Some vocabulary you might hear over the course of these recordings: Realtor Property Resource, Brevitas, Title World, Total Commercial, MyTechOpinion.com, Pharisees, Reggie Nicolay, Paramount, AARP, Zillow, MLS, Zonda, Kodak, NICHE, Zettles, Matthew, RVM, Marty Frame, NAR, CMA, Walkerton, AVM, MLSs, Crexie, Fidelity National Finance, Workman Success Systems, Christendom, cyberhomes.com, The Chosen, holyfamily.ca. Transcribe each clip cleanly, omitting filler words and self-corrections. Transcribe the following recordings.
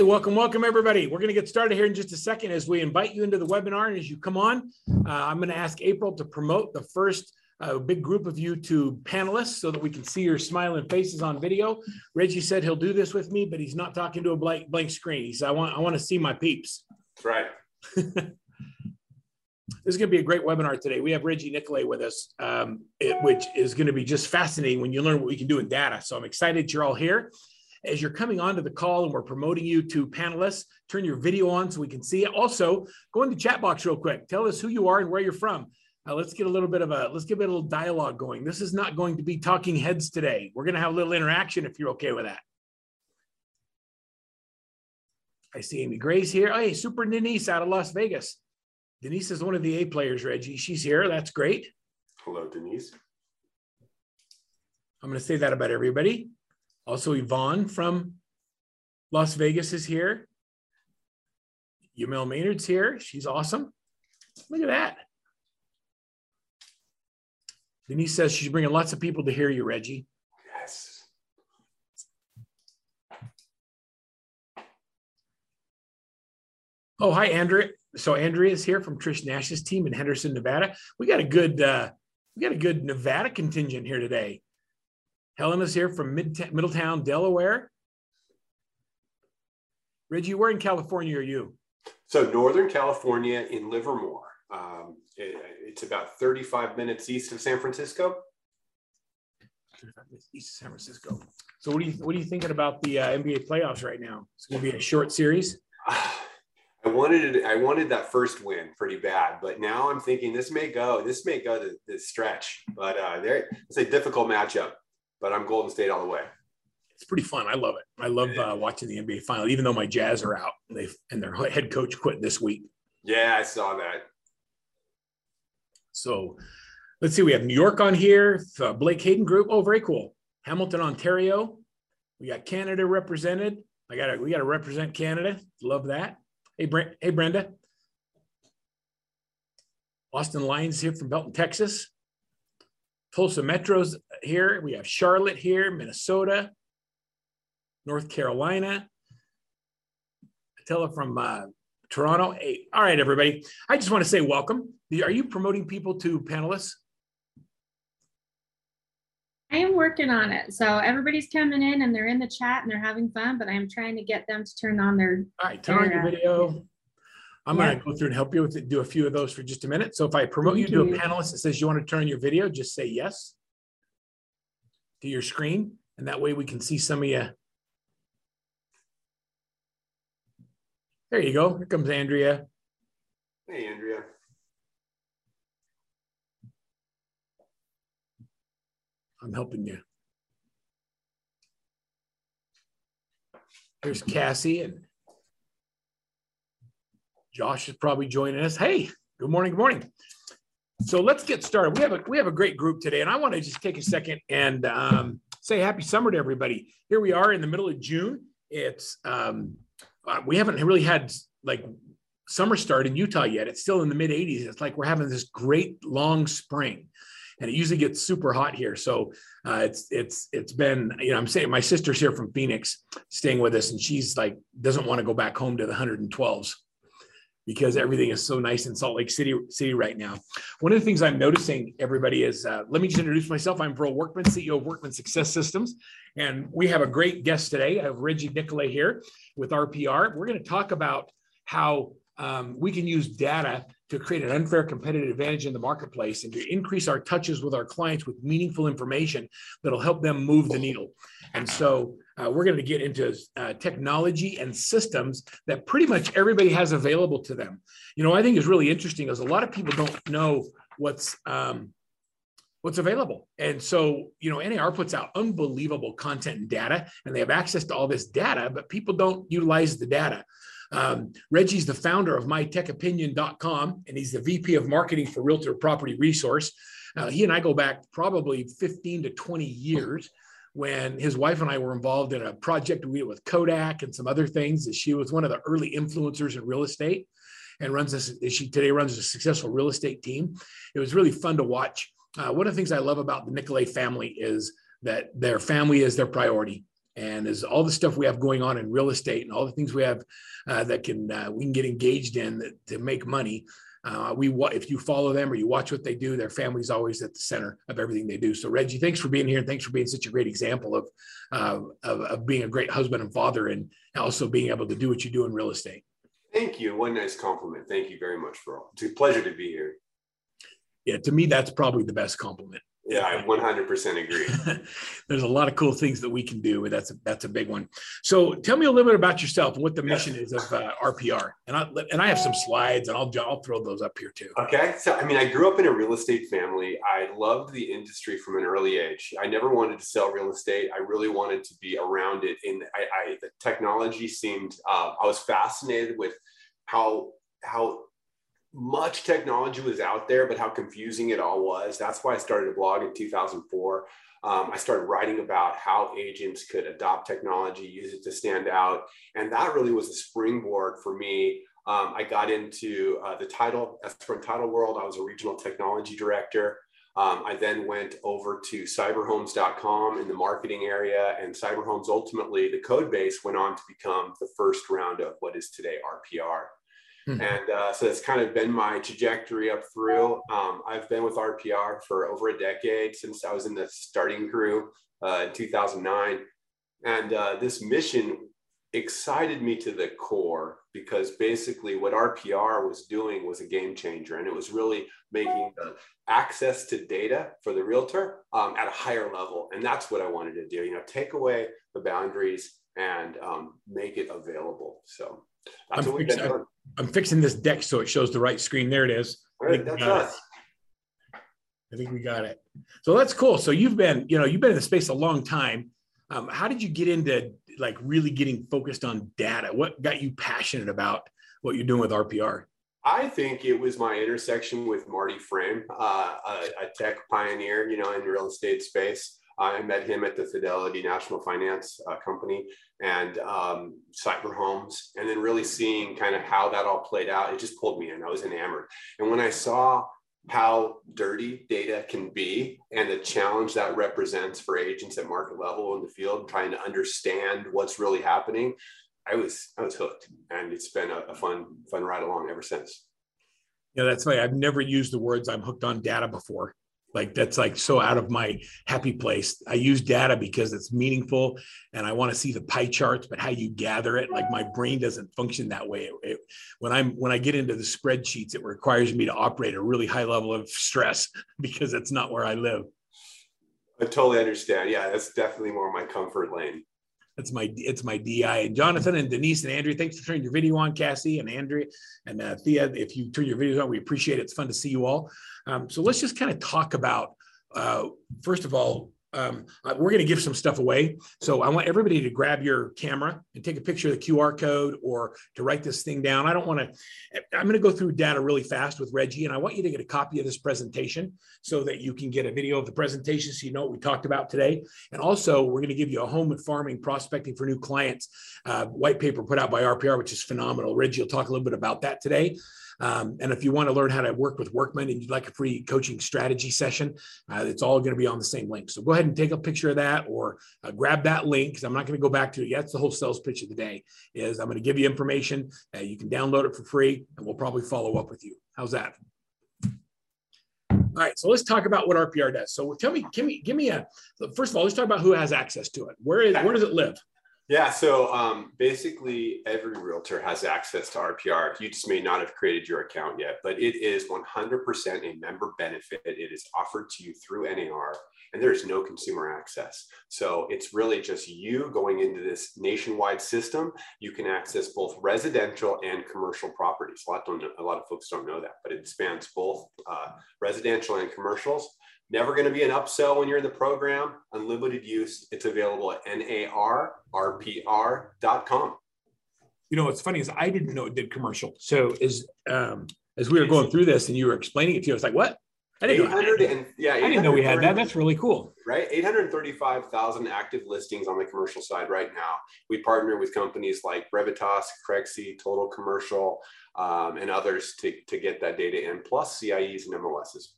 Hey, welcome everybody. We're going to get started here in just a second as we invite you into the webinar. And as you come on, I'm going to ask April to promote the first big group of you to panelists so that we can see your smiling faces on video. Reggie said he'll do this with me, but he's not talking to a blank screen. He said, I want to see my peeps. That's right. This is going to be a great webinar today. We have Reggie Nicolay with us, which is going to be just fascinating when you learn what we can do in data. So I'm excited you're all here. As you're coming onto the call and we're promoting you to panelists, turn your video on so we can see it. Also, go in the chat box real quick. Tell us who you are and where you're from. Let's get a little bit of a, let's get a little dialogue going. This is not going to be talking heads today. We're going to have a little interaction if you're okay with that. I see Amy Grace here. Hey, Super Denise out of Las Vegas. Denise is one of the A players, Reggie. She's here. That's great. Hello, Denise. I'm going to say that about everybody. Also, Yvonne from Las Vegas is here. Yamil Maynard's here. She's awesome. Look at that. Denise says she's bringing lots of people to hear you, Reggie. Yes. Oh, hi, Andrea. So Andrea is here from Trish Nash's team in Henderson, Nevada. We got a good Nevada contingent here today. Helen is here from Middletown, Delaware. Reggie, where in California are you? So Northern California in Livermore. It's about 35 minutes east of San Francisco. 35 minutes east of San Francisco. So what are you thinking about the NBA playoffs right now? It's going to be a short series. I wanted that first win pretty bad, but now I'm thinking this may go to the stretch, but it's a difficult matchup. But I'm Golden State all the way. It's pretty fun. I love it. I love watching the NBA final, even though my Jazz are out and their head coach quit this week. Yeah, I saw that. So let's see. We have New York on here. Blake Hayden Group. Oh, very cool. Hamilton, Ontario. We got Canada represented. We got to represent Canada. Love that. Hey, hey, Brenda. Austin Lyons here from Belton, Texas. Tulsa Metro's here. We have Charlotte here, Minnesota, North Carolina. Attila from Toronto. Hey, all right, everybody. I just want to say welcome. Are you promoting people to panelists? I am working on it. So everybody's coming in and they're in the chat and they're having fun, but I'm trying to get them to turn on their. All right, turn on your video. I'm going to go through and help you with it, do a few of those for just a minute. So if I promote you to a panelist that says you want to turn your video, just say yes to your screen. And that way we can see some of you. There you go. Here comes Andrea. Hey, Andrea. I'm helping you. Here's Cassie and Josh is probably joining us. Hey, good morning. Good morning. So let's get started. We have a great group today, and I want to just take a second and say happy summer to everybody. Here we are in the middle of June. It's we haven't really had like summer start in Utah yet. It's still in the mid 80s. It's like we're having this great long spring, and it usually gets super hot here. So it's been, you know, I'm saying my sister's here from Phoenix, staying with us, and she's like doesn't want to go back home to the 112s. Because everything is so nice in Salt Lake City right now. One of the things I'm noticing, everybody, is let me just introduce myself. I'm Burl Workman, CEO of Workman Success Systems. And we have a great guest today. I have Reggie Nicolay here with RPR. We're going to talk about how we can use data to create an unfair competitive advantage in the marketplace and to increase our touches with our clients with meaningful information that'll help them move the needle. And so we're going to get into technology and systems that pretty much everybody has available to them. You know, I think is really interesting is a lot of people don't know what's available. And so, you know, NAR puts out unbelievable content and data, and they have access to all this data, but people don't utilize the data. Reggie's the founder of MyTechOpinion.com, and he's the VP of marketing for Realtor Property Resource. He and I go back probably 15 to 20 years when his wife and I were involved in a project we did with Kodak and some other things. She was one of the early influencers in real estate and she today runs a successful real estate team. It was really fun to watch. One of the things I love about the Nicolay family is that their family is their priority. And as all the stuff we have going on in real estate and all the things we have that can we can get engaged in that, to make money, if you follow them or you watch what they do, their family's always at the center of everything they do. So Reggie, thanks for being here, and thanks for being such a great example of being a great husband and father, and also being able to do what you do in real estate. Thank you. What a nice compliment. Thank you very much for all. It's a pleasure to be here. Yeah, to me, that's probably the best compliment. Yeah, I 100% agree. There's a lot of cool things that we can do, and that's a big one. So tell me a little bit about yourself and what the mission is of RPR. And I have some slides, and I'll throw those up here too. Okay. So, I mean, I grew up in a real estate family. I loved the industry from an early age. I never wanted to sell real estate. I really wanted to be around it. And the technology seemed, I was fascinated with how much technology was out there, but how confusing it all was. That's why I started a blog in 2004. I started writing about how agents could adopt technology, use it to stand out. And that really was a springboard for me. I got into the title, from Title World. I was a regional technology director. I then went over to cyberhomes.com in the marketing area, and Cyberhomes, ultimately the code base, went on to become the first round of what is today RPR. And so that's kind of been my trajectory up through. I've been with RPR for over a decade, since I was in the starting crew in 2009. And this mission excited me to the core, because basically what RPR was doing was a game changer. And it was really making the access to data for the realtor at a higher level. And that's what I wanted to do, take away the boundaries and make it available. So that's what we've been doing. I'm fixing this deck so it shows the right screen. There it is. That's us. I think we got it. So that's cool. So you've been in the space a long time. How did you get into really getting focused on data? What got you passionate about what you're doing with RPR? I think it was my intersection with Marty Frame, a tech pioneer, in the real estate space. I met him at the Fidelity National Finance company and Cyberhomes, and then really seeing kind of how that all played out. It just pulled me in. I was enamored. And when I saw how dirty data can be and the challenge that represents for agents at market level in the field, trying to understand what's really happening, I was hooked. And it's been a fun ride along ever since. Yeah, that's funny. I've never used the words "I'm hooked on data" before. That's so out of my happy place. I use data because it's meaningful and I want to see the pie charts, but how you gather it, my brain doesn't function that way. When I get into the spreadsheets, it requires me to operate a really high level of stress because it's not where I live. I totally understand. Yeah, that's definitely more my comfort lane. It's my DI. And Jonathan and Denise and Andrea, thanks for turning your video on. Cassie and Andrea and Thea, if you turn your videos on, we appreciate it. It's fun to see you all. So let's just kind of talk about, first of all, we're going to give some stuff away. So I want everybody to grab your camera and take a picture of the QR code or to write this thing down. I'm going to go through data really fast with Reggie, and I want you to get a copy of this presentation so that you can get a video of the presentation so you know what we talked about today. And also we're going to give you a home and farming prospecting for new clients white paper put out by RPR, which is phenomenal. Reggie will talk a little bit about that today. And if you want to learn how to work with Workman and you'd like a free coaching strategy session, it's all going to be on the same link. So go ahead and take a picture of that or grab that link, because I'm not going to go back to it yet. That's the whole sales pitch of the day is I'm going to give you information. You can download it for free and we'll probably follow up with you. How's that? All right, so let's talk about what RPR does. So tell me, first of all, let's talk about who has access to it. Where does it live? Yeah, so basically every realtor has access to RPR. You just may not have created your account yet, but it is 100% a member benefit. It is offered to you through NAR, and there is no consumer access. So it's really just you going into this nationwide system. You can access both residential and commercial properties. A lot of folks don't know that, but it spans both residential and commercials. Never going to be an upsell when you're in the program. Unlimited use. It's available at narrpr.com. What's funny is I didn't know it did commercial. So as we were going through this and you were explaining it to me, I was like, what? I didn't know we had that. That's really cool. Right? 835,000 active listings on the commercial side right now. We partner with companies like Brevitas, Crexie, Total Commercial, and others to get that data in, plus CIEs and MLSs.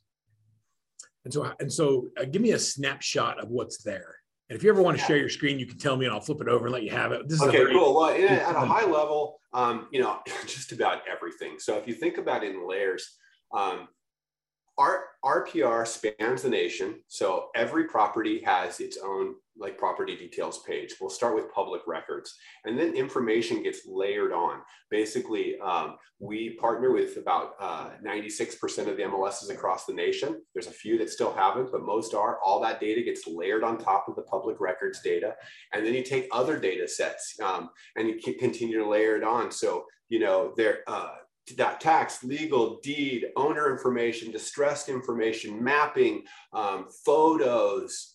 And so give me a snapshot of what's there. And if you ever want to share your screen, you can tell me and I'll flip it over and let you have it. This is okay, cool. Well, at a high level, just about everything. So if you think about it in layers, our RPR spans the nation. So every property has its own property details page. We'll start with public records, and then information gets layered on. Basically, we partner with about 96% of the MLSs across the nation. There's a few that still haven't, but most are. All that data gets layered on top of the public records data. And then you take other data sets and you can continue to layer it on. So, tax, legal, deed, owner information, distressed information, mapping, photos,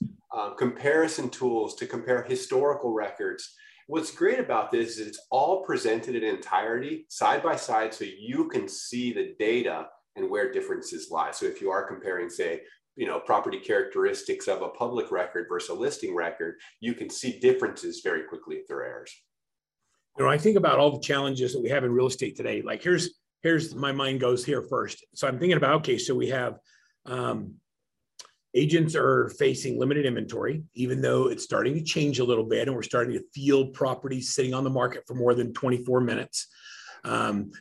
comparison tools to compare historical records. What's great about this is it's all presented in entirety, side by side, so you can see the data and where differences lie. So if you are comparing, say, property characteristics of a public record versus a listing record, you can see differences very quickly if there are errors. I think about all the challenges that we have in real estate today. Like here's my mind goes here first. So I'm thinking about, okay, so we have agents are facing limited inventory, even though it's starting to change a little bit, and we're starting to field properties sitting on the market for more than 24 minutes.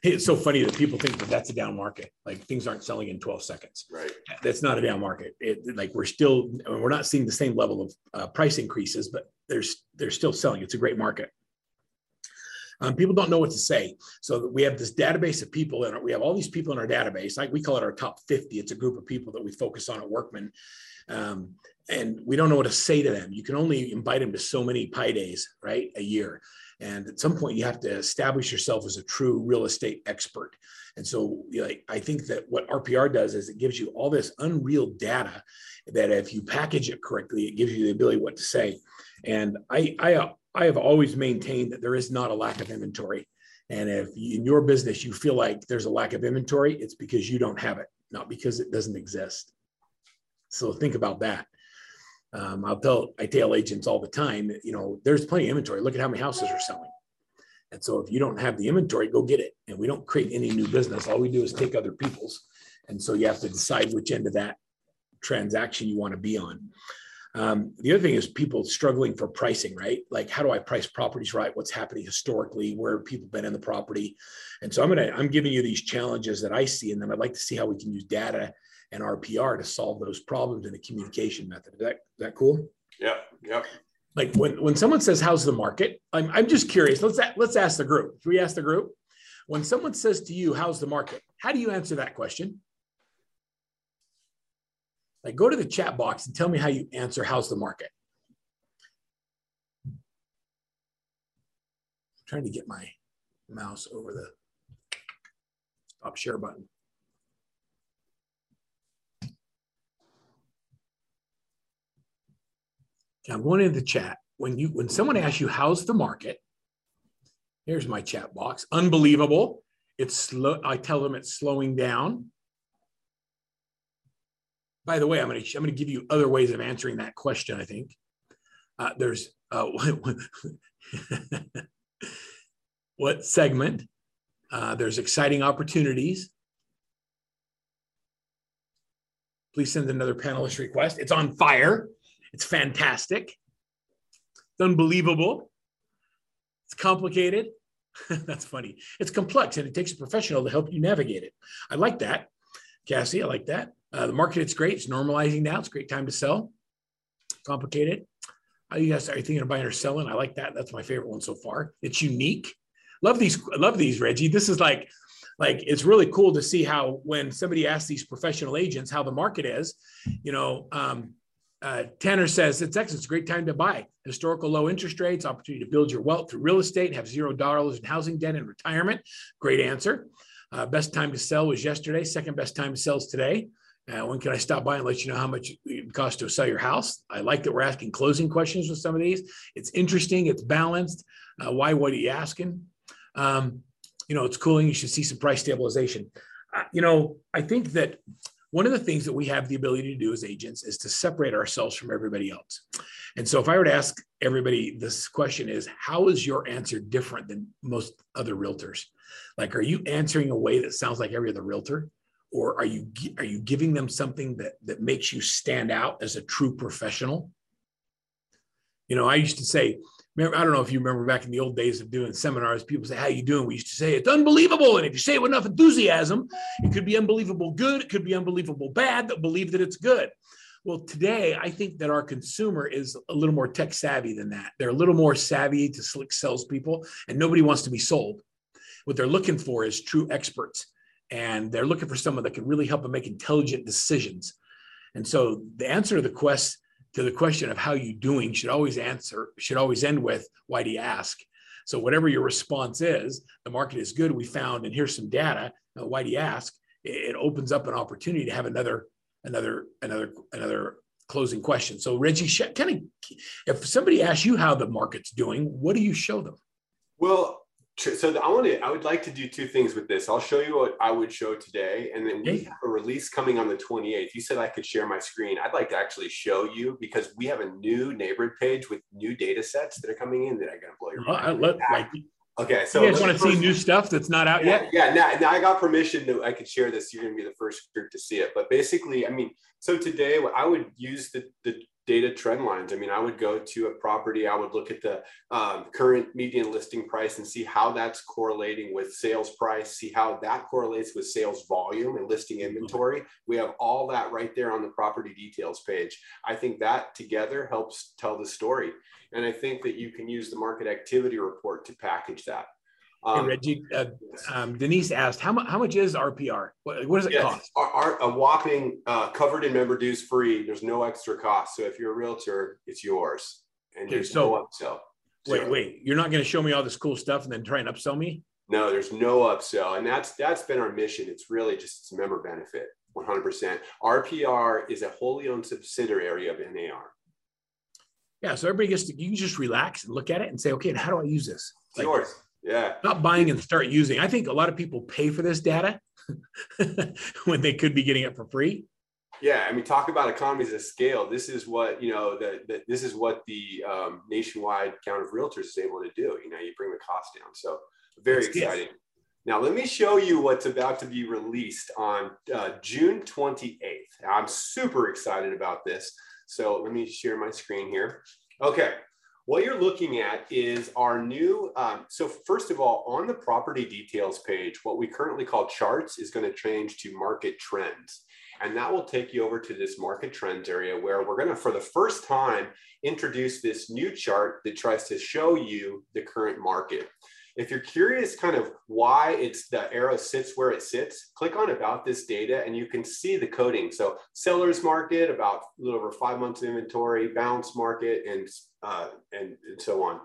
It's so funny that people think that that's a down market. Like things aren't selling in 12 seconds. Right. That's not a down market. We're not seeing the same level of price increases, but they're still selling. It's a great market. People don't know what to say. So we have this database of people, and we have all these people in our database. Like we call it our top 50. It's a group of people that we focus on at Workman. And we don't know what to say to them. You can only invite them to so many pie days, right, a year. And at some point you have to establish yourself as a true real estate expert. And so I think that what RPR does is it gives you all this unreal data that if you package it correctly, it gives you the ability what to say. And I have always maintained that there is not a lack of inventory. And if in your business, you feel like there's a lack of inventory, it's because you don't have it, not because it doesn't exist. So think about that. I tell agents all the time, there's plenty of inventory. Look at how many houses are selling. And so if you don't have the inventory, go get it. And we don't create any new business. All we do is take other people's. And so you have to decide which end of that transaction you want to be on. The other thing is people struggling for pricing, right? Like, how do I price properties right? What's happening historically? Where have people been in the property? And so I'm giving you these challenges that I see, and then I'd like to see how we can use data and RPR to solve those problems in a communication method. Is that cool? Yeah, yeah. Like when someone says, "How's the market?" I'm just curious. Let's ask the group. Should we ask the group? When someone says to you, "How's the market?" How do you answer that question? Like go to the chat box and tell me how you answer, how's the market? I'm trying to get my mouse over the stop share button. Okay, I'm going into the chat. When someone asks you, how's the market? Here's my chat box. Unbelievable. It's slow. I tell them it's slowing down. By the way, I'm going to give you other ways of answering that question, I think. What segment? There's exciting opportunities. Please send another panelist request. It's on fire. It's fantastic. It's unbelievable. It's complicated. That's funny. It's complex, and it takes a professional to help you navigate it. I like that. Cassie, I like that. The market, it's great. It's normalizing now. It's a great time to sell. Complicated. Are you guys thinking of buying or selling? I like that. That's my favorite one so far. It's unique. Love these, Reggie. This is like it's really cool to see how when somebody asks these professional agents how the market is, Tanner says, it's excellent. It's a great time to buy. Historical low interest rates, opportunity to build your wealth through real estate, have $0 in housing debt and retirement. Great answer. Best time to sell was yesterday. Second best time to sell is today. When can I stop by and let you know how much it costs to sell your house? I like that we're asking closing questions with some of these. It's interesting. It's balanced. Why? What are you asking? It's cooling. You should see some price stabilization. I think that one of the things that we have the ability to do as agents is to separate ourselves from everybody else. And so if I were to ask everybody this question is, how is your answer different than most other realtors? Like, are you answering a way that sounds like every other realtor? Or are you giving them something that makes you stand out as a true professional? You know, I used to say, I don't know if you remember back in the old days of doing seminars, people say, how you doing? We used to say, it's unbelievable. And if you say it with enough enthusiasm, it could be unbelievable good. It could be unbelievable bad, but believe that it's good. Well, today, I think that our consumer is a little more tech savvy than that. They're a little more savvy to slick salespeople, and nobody wants to be sold. What they're looking for is true experts, and they're looking for someone that can really help them make intelligent decisions. And so the answer to the quest to the question of how you doing should always end with, why do you ask? So whatever your response is, the market is good, we found, and here's some data, why do you ask? It opens up an opportunity to have another closing question. So Reggie, kind of, if somebody asks you how the market's doing, what do you show them? Well, so I would like to do two things with this. I'll show you what I would show today, and then we have a release coming on the 28th. You said I could share my screen. I'd like to actually show you, because we have a new neighborhood page with new data sets that are coming in that are going to blow your mind. Okay, so you guys want to see new stuff that's not out yet? Yeah, now I got permission that I could share this. You're going to be the first group to see it. But basically, I mean, so today I would use the data trend lines. I mean, I would go to a property, I would look at the current median listing price and see how that's correlating with sales price, see how that correlates with sales volume and listing inventory. We have all that right there on the property details page. I think that together helps tell the story. And I think that you can use the market activity report to package that. Hey, Reggie, Denise asked, how much is RPR? What does it cost? A whopping covered and member dues free. There's no extra cost. So if you're a realtor, it's yours. And there's no upsell. Wait, you're not going to show me all this cool stuff and then try and upsell me? No, there's no upsell. And that's been our mission. It's really just its member benefit, 100%. RPR is a wholly owned subsidiary of NAR. Yeah, so everybody gets to, you can just relax and look at it and say, okay, how do I use this? It's yours. Yeah. Stop buying and start using. I think a lot of people pay for this data when they could be getting it for free. Yeah. I mean, talk about economies of scale. This is what, you know, this is what the nationwide count of realtors is able to do. You know, you bring the cost down. So very exciting. Now, let me show you what's about to be released on June 28th. I'm super excited about this. So let me share my screen here. Okay. What you're looking at is our new, so first of all, on the property details page, what we currently call charts is going to change to market trends. And that will take you over to this market trends area where we're going to, for the first time, introduce this new chart that tries to show you the current market. If you're curious kind of why it's the arrow sits where it sits, click on about this data and you can see the coding. So seller's market, about a little over 5 months of inventory, balance market, and so on.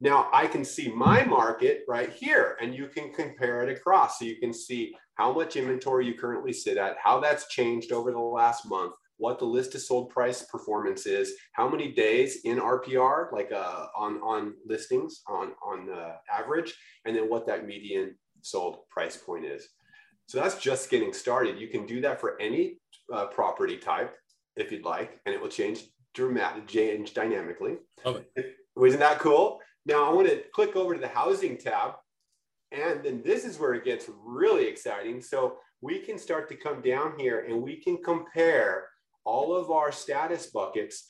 Now I can see my market right here, and you can compare it across. So you can see how much inventory you currently sit at, how that's changed over the last month, what the list to sold price performance is, how many days in RPR, like on listings on average, and then what that median sold price point is. So that's just getting started. You can do that for any property type if you'd like, and it will change dynamically. Okay. Isn't that cool? Now I want to click over to the housing tab, and then this is where it gets really exciting. So we can start to come down here and we can compare all of our status buckets.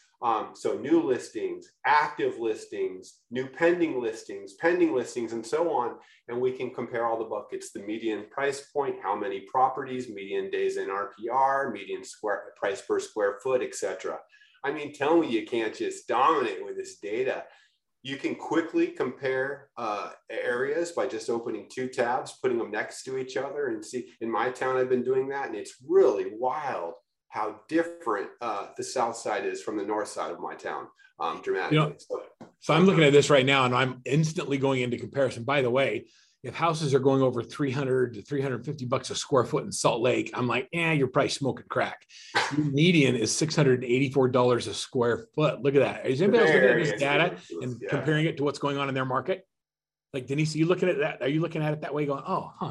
So new listings, active listings, new pending listings, and so on. And we can compare all the buckets, the median price point, how many properties, median days in RPR, median price per square foot, etc. I mean, tell me you can't just dominate with this data. You can quickly compare areas by just opening two tabs, putting them next to each other, and see. In my town, I've been doing that, and it's really wild how different the south side is from the north side of my town, dramatically. You know, so I'm looking at this right now, and I'm instantly going into comparison. By the way, if houses are going over $300 to $350 a square foot in Salt Lake, I'm like, you're probably smoking crack. Your median is $684 a square foot. Look at that. Is anybody else looking at this data and comparing it to what's going on in their market? Like, Denise, are you looking at that? Are you looking at it that way going,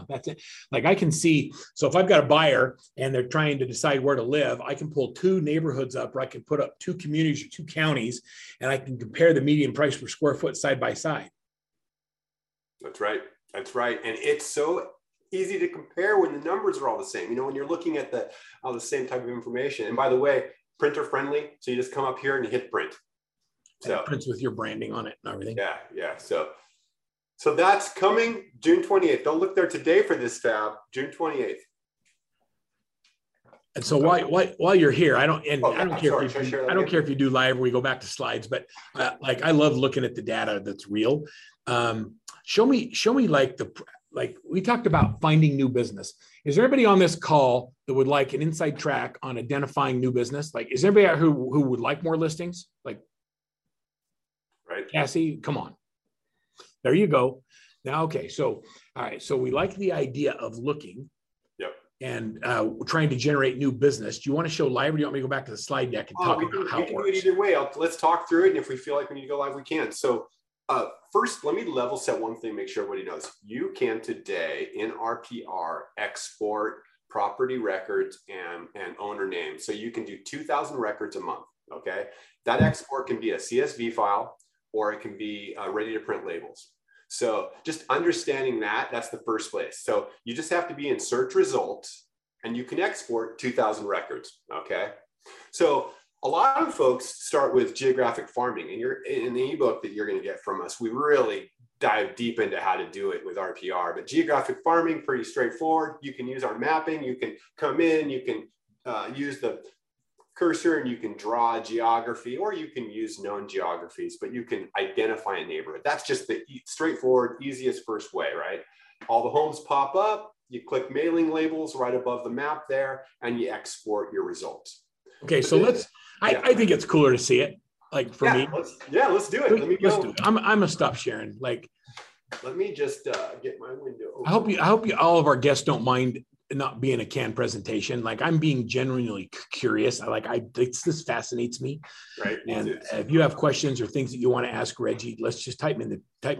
that's it? Like, I can see, so if I've got a buyer and they're trying to decide where to live, I can pull two neighborhoods up, or I can put up two communities or two counties, and I can compare the median price per square foot side by side. That's right. That's right. And it's so easy to compare when the numbers are all the same, you know, when you're looking at all the same type of information. And by the way, printer friendly. So you just come up here and you hit print. So it prints with your branding on it and everything. Yeah, yeah. So that's coming June 28th. Don't look there today for this fab, June 28th. And so while you're here, I don't care if you do live or we go back to slides, but like I love looking at the data that's real. Show me like we talked about finding new business. Is there anybody on this call that would like an inside track on identifying new business? Like, is there anybody out who would like more listings? Like, right, Cassie, come on. There you go. Now, okay. So, all right. So we like the idea of looking. And trying to generate new business. Do you want to show live or do you want me to go back to the slide deck and talk about how it works? We can do it either way. Let's talk through it. And if we feel like we need to go live, we can. So first, let me level set one thing, make sure everybody knows. You can today in RPR export property records and owner names. So you can do 2,000 records a month, okay? That export can be a CSV file or it can be ready to print labels. So just understanding that, that's the first place. So you just have to be in search results and you can export 2,000 records, okay? So a lot of folks start with geographic farming, and you're in the ebook that you're gonna get from us, we really dive deep into how to do it with RPR, but geographic farming, pretty straightforward. You can use our mapping, you can come in, you can use the cursor and you can draw geography, or you can use known geographies, but you can identify a neighborhood. That's just the straightforward, easiest first way, right? All the homes pop up, you click mailing labels right above the map there, and you export your results. Okay, so I think it's cooler to see it, like for me. Let's do it. Let me do it. I'm gonna stop sharing. Like, let me just get my window open. I hope all of our guests don't mind not being a canned presentation. Like, I'm being genuinely curious. This fascinates me. Right. And if you have questions or things that you want to ask Reggie, let's just type in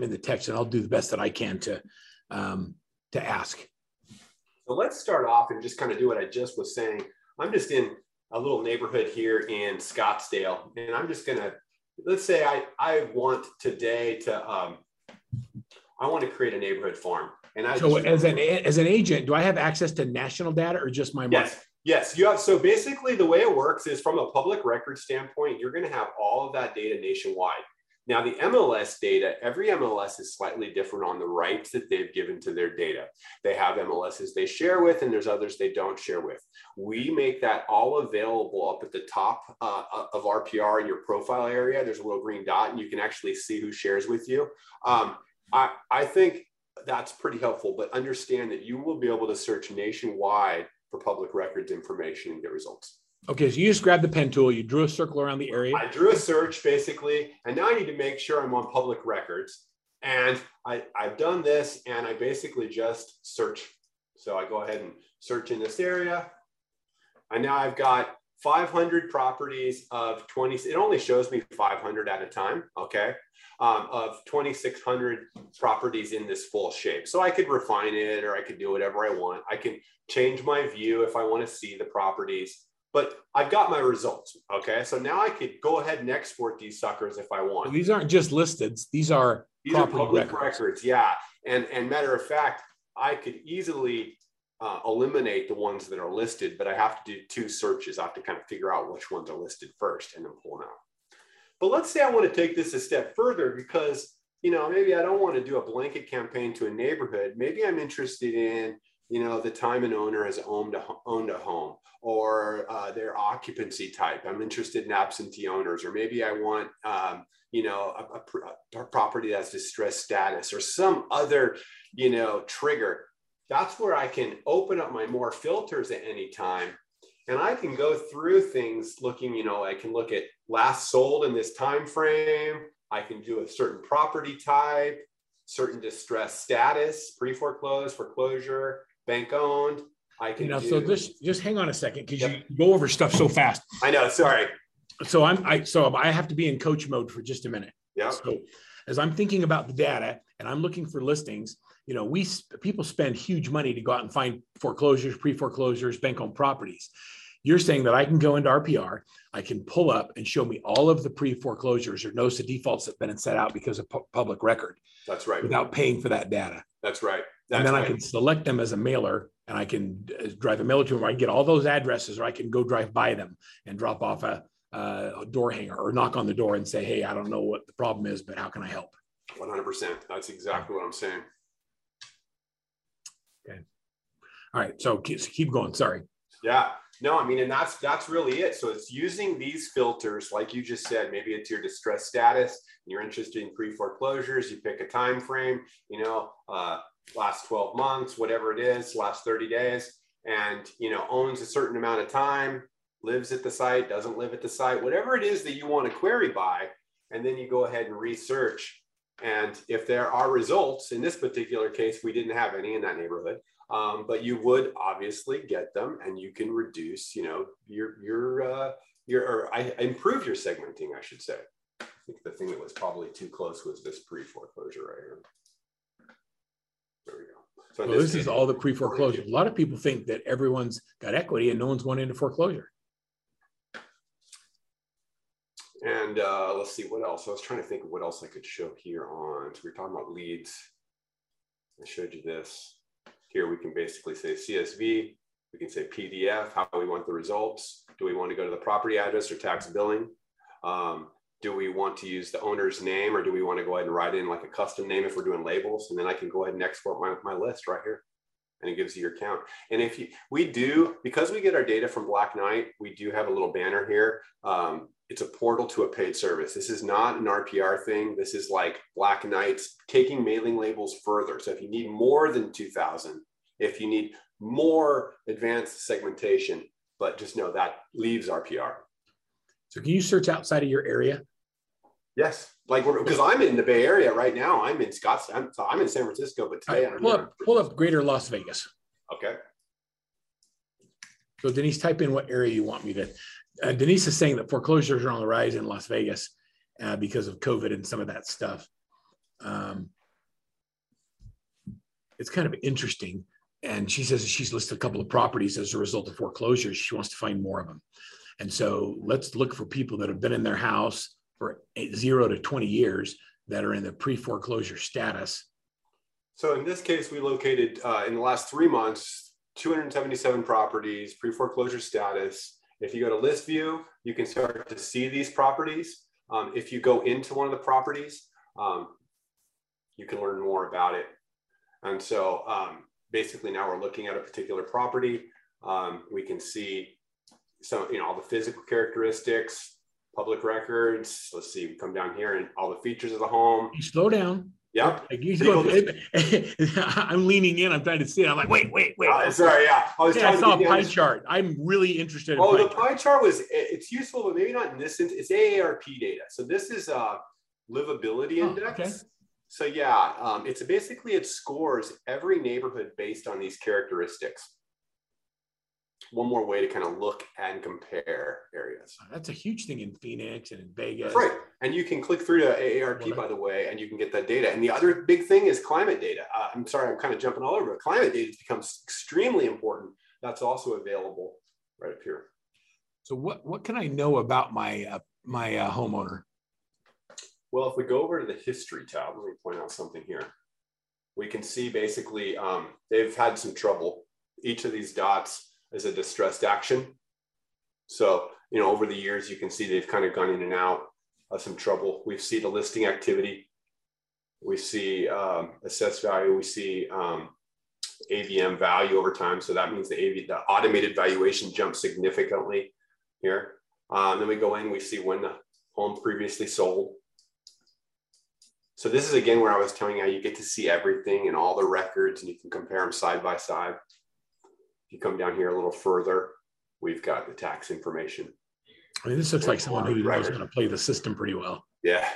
the text, and I'll do the best that I can to ask. So let's start off and just kind of do what I just was saying. I'm just in a little neighborhood here in Scottsdale, and I'm just gonna, let's say I want today to I want to create a neighborhood farm. And as an agent, do I have access to national data or just my market? Yes, you have. So basically the way it works is, from a public record standpoint, you're going to have all of that data nationwide. Now the MLS data, every MLS is slightly different on the rights that they've given to their data. They have MLSs they share with, and there's others they don't share with. We make that all available up at the top of RPR in your profile area. There's a little green dot and you can actually see who shares with you. I think that's pretty helpful, but understand that you will be able to search nationwide for public records information and get results. Okay, so you just grabbed the pen tool, you drew a circle around the area. I drew a search basically, and now I need to make sure I'm on public records. And I've done this, and I basically just search. So I go ahead and search in this area. And now I've got 500 properties of 20, it only shows me 500 at a time, okay, of 2,600 properties in this full shape. So I could refine it, or I could do whatever I want. I can change my view if I want to see the properties, but I've got my results, okay? So now I could go ahead and export these suckers if I want. These aren't just listed, these are public records, yeah. And matter of fact, I could easily eliminate the ones that are listed, but I have to do two searches. I have to kind of figure out which ones are listed first and then pull them out. But let's say I want to take this a step further, because, you know, maybe I don't want to do a blanket campaign to a neighborhood. Maybe I'm interested in, you know, the time an owner has owned a home, or their occupancy type. I'm interested in absentee owners, or maybe I want, you know, a property that's distressed status or some other, you know, trigger. That's where I can open up my more filters at any time. And I can go through things looking, you know, I can look at last sold in this time frame. I can do a certain property type, certain distress status, pre-foreclosed, foreclosure, bank owned. I can, you know, do... So just hang on a second, because you go over stuff so fast. I know, sorry. So I have to be in coach mode for just a minute. Yeah. So as I'm thinking about the data and I'm looking for listings, you know, people spend huge money to go out and find foreclosures, pre-foreclosures, bank-owned properties. You're saying that I can go into RPR, I can pull up and show me all of the pre-foreclosures or notice of defaults that have been set out because of public record. That's right. Without paying for that data. That's right. I can select them as a mailer, and I can drive a mailer to them, or I can get all those addresses, or I can go drive by them and drop off a a door hanger or knock on the door and say, hey, I don't know what the problem is, but how can I help? 100%. That's exactly what I'm saying. Okay. All right. So keep going. Sorry. Yeah. No, I mean, and that's really it. So it's using these filters, like you just said. Maybe it's your distress status, and you're interested in pre-foreclosures. You pick a time frame, you know, last 12 months, whatever it is, last 30 days, and you know, owns a certain amount of time, lives at the site, doesn't live at the site, whatever it is that you want to query by, and then you go ahead and research. And if there are results, in this particular case, we didn't have any in that neighborhood. But you would obviously get them, and you can reduce, you know, improve your segmenting, I should say. I think the thing that was probably too close was this pre-foreclosure right here. There we go. So well, this is all the pre-foreclosure. A lot of people think that everyone's got equity and no one's going into foreclosure. And let's see what else. I was trying to think of what else I could show here on. So we're talking about leads. I showed you this. Here we can basically say CSV, we can say PDF, how we want the results. Do we want to go to the property address or tax billing? Do we want to use the owner's name, or do we want to go ahead and write in like a custom name if we're doing labels? And then I can go ahead and export my list right here, and it gives you your count. And if you, we do, because we get our data from Black Knight, we do have a little banner here. It's a portal to a paid service. This is not an RPR thing. This is like Black Knight's taking mailing labels further. So if you need more than 2,000, if you need more advanced segmentation, but just know that leaves RPR. So can you search outside of your area? Yes, like because I'm in the Bay Area right now. I'm in Scottsdale. I'm in San Francisco, but today I'm pull up Greater Las Vegas. Okay. So Denise, type in what area you want me to. Denise is saying that foreclosures are on the rise in Las Vegas because of COVID and some of that stuff. It's kind of interesting. And she says she's listed a couple of properties as a result of foreclosures. She wants to find more of them. And so let's look for people that have been in their house for 0 to 20 years that are in the pre-foreclosure status. So in this case, we located in the last 3 months, 277 properties, pre-foreclosure status. If you go to list view, you can start to see these properties. If you go into one of the properties, you can learn more about it. And so basically now we're looking at a particular property. We can see some, you know, all the physical characteristics, public records. Let's see, we come down here and all the features of the home. You slow down. Yep. Like I'm leaning in. I'm trying to see it. I'm like, wait. Oh, sorry. Yeah. I saw a pie chart. I'm really interested in the pie chart was, it's useful, but maybe not in this sense. It's AARP data. So this is a livability index. Okay. So yeah, it's basically, it scores every neighborhood based on these characteristics. One more way to kind of look and compare areas. That's a huge thing in Phoenix and in Vegas. That's right. And you can click through to AARP, by the way, and you can get that data. And the other big thing is climate data. I'm sorry, I'm kind of jumping all over it. Climate data becomes extremely important. That's also available right up here. So what can I know about my, my homeowner? Well, if we go over to the history tab, let me point out something here. We can see basically they've had some trouble. Each of these dots is a distressed action. So, you know, over the years, you can see they've kind of gone in and out of some trouble. We see the listing activity. We see assessed value. We see AVM value over time. So that means the automated valuation jumped significantly here. Then we go in, we see when the home previously sold. So this is, again, where I was telling you how you get to see everything and all the records, and you can compare them side by side. If you come down here a little further, we've got the tax information. I mean, this looks like someone who knows how to play the system pretty well. Yeah.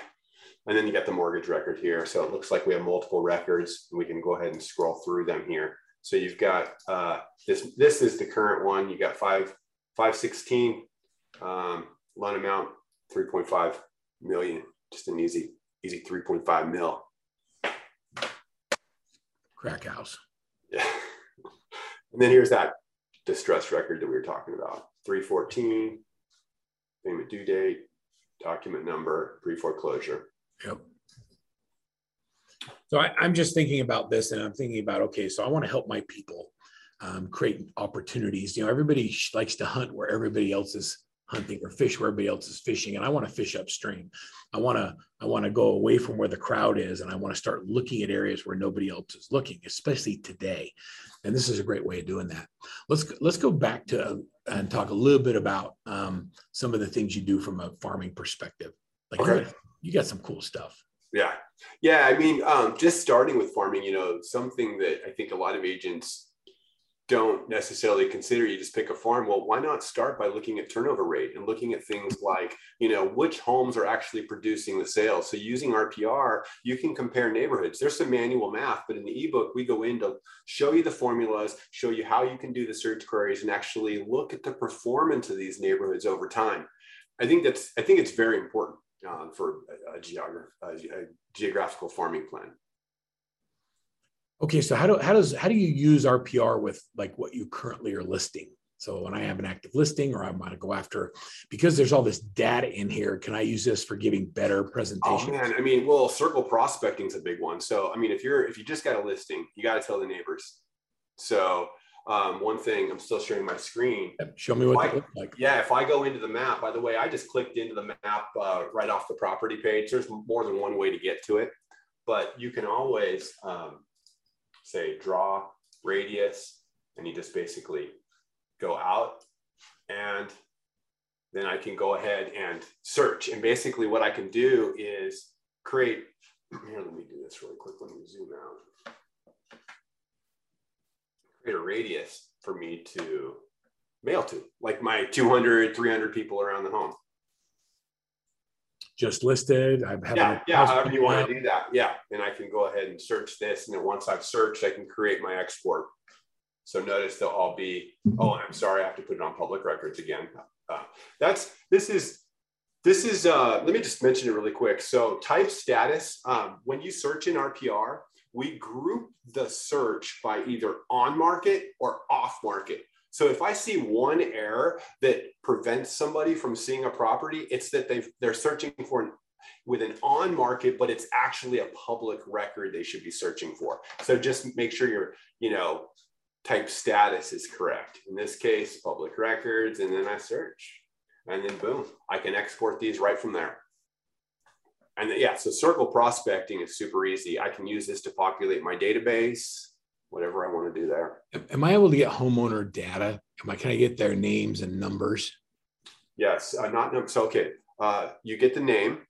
And then you got the mortgage record here. So it looks like we have multiple records. We can go ahead and scroll through them here. So you've got this is the current one. You got 516 loan amount, 3.5 million, just an easy 3.5 mil. Crack house. Yeah. And then here's that distress record that we were talking about. 314, payment due date, document number, pre-foreclosure. Yep. So I'm just thinking about this, and I'm thinking about, okay, so I want to help my people create opportunities. You know, everybody likes to hunt where everybody else is hunting or fish where everybody else is fishing. And I want to fish upstream. I want to go away from where the crowd is. And I want to start looking at areas where nobody else is looking, especially today. And this is a great way of doing that. Let's go back to and talk a little bit about some of the things you do from a farming perspective. Like you got some cool stuff. Yeah. Yeah. I mean, just starting with farming, you know, something that I think a lot of agents don't necessarily consider, you just pick a farm. Well, why not start by looking at turnover rate and looking at things like, you know, which homes are actually producing the sales. So using RPR, you can compare neighborhoods. There's some manual math, but in the ebook, we go in to show you the formulas, show you how you can do the search queries and actually look at the performance of these neighborhoods over time. I think it's very important for a geographical farming plan. Okay, so how do you use RPR with like what you currently are listing? So when I have an active listing, or I might go after, because there's all this data in here, can I use this for giving better presentations? Oh man, I mean, well, circle prospecting is a big one. So I mean, if you just got a listing, you got to tell the neighbors. So one thing, I'm still sharing my screen. Show me what it looks like. Yeah, if I go into the map, by the way, I just clicked into the map right off the property page. There's more than one way to get to it, but you can always say draw radius, and you just basically go out, and then I can go ahead and search. And basically what I can do is create, here, let me do this really quick. Let me zoom out. Create a radius for me to mail to, like my 200, 300 people around the home. Just listed. I've had however you want to do that. Yeah. And I can go ahead and search this. And then once I've searched, I can create my export. So notice they'll all be, oh, I'm sorry, I have to put it on public records again. Let me just mention it really quick. So type status, when you search in RPR, we group the search by either on market or off market. So if I see one error that prevents somebody from seeing a property, it's that they're searching for with an on market, but it's actually a public record they should be searching for. So just make sure your type status is correct. In this case, public records, and then I search, and then boom, I can export these right from there. And yeah, so circle prospecting is super easy. I can use this to populate my database, whatever I want to do there. Am I able to get homeowner data? Can I get their names and numbers? Yes, not numbers. So, okay, you get the name.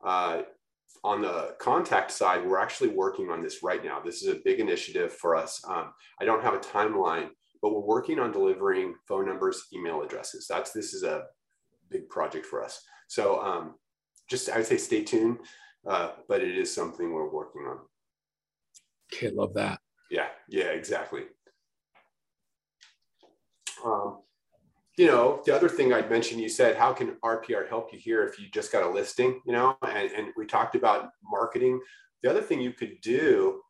On the contact side, we're actually working on this right now. This is a big initiative for us. I don't have a timeline, but we're working on delivering phone numbers, email addresses. This is a big project for us. So just, I would say stay tuned, but it is something we're working on. Okay, love that. Yeah, exactly. The other thing I'd mentioned, you said, how can RPR help you here if you just got a listing, and we talked about marketing. The other thing you could do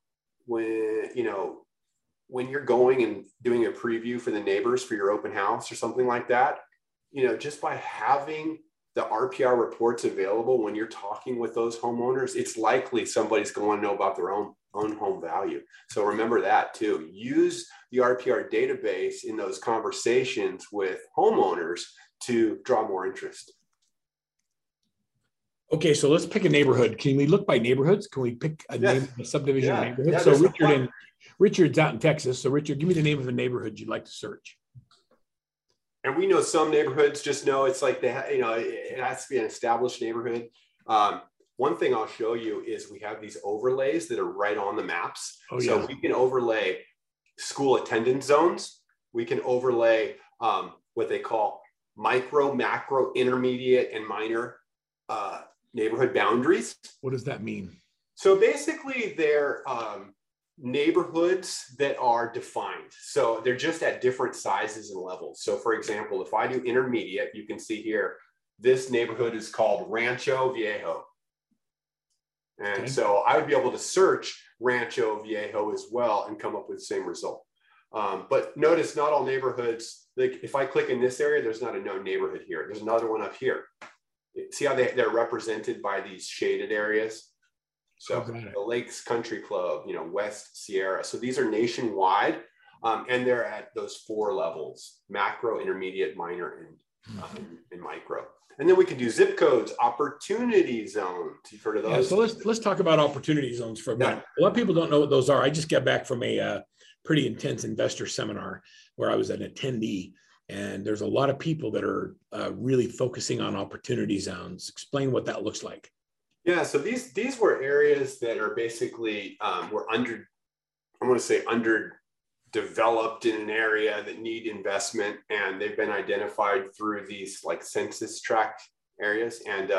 when you're going and doing a preview for the neighbors for your open house or something like that, just by having the RPR reports available when you're talking with those homeowners, it's likely somebody's going to know about their own home value. So remember that too. Use the RPR database in those conversations with homeowners to draw more interest. Okay, so let's pick a neighborhood. Can we look by neighborhoods? Can we pick a subdivision of neighborhood? So Richard's out in Texas. So Richard, give me the name of a neighborhood you'd like to search. And we know some neighborhoods just know it's like it has to be an established neighborhood. One thing I'll show you is we have these overlays that are right on the maps. Oh, yeah. So we can overlay school attendance zones. We can overlay what they call micro, macro, intermediate, and minor neighborhood boundaries. What does that mean? So basically they're neighborhoods that are defined. So they're just at different sizes and levels. So for example, if I do intermediate, you can see here, this neighborhood is called Rancho Viejo. And so I would be able to search Rancho Viejo as well and come up with the same result. But notice not all neighborhoods, like if I click in this area, there's not a known neighborhood here. There's another one up here. See how they're represented by these shaded areas? So the Lakes Country Club, West Sierra. So these are nationwide and they're at those four levels, macro, intermediate, minor, and in micro. And then we could do zip codes, opportunity zones. You've heard of those? Yeah, so let's talk about opportunity zones for a minute. Yeah. A lot of people don't know what those are. I just got back from a pretty intense investor seminar where I was an attendee, and there's a lot of people that are really focusing on opportunity zones. Explain what that looks like. Yeah, so these were areas that are basically were underdeveloped in an area that need investment, and they've been identified through these like census tract areas, and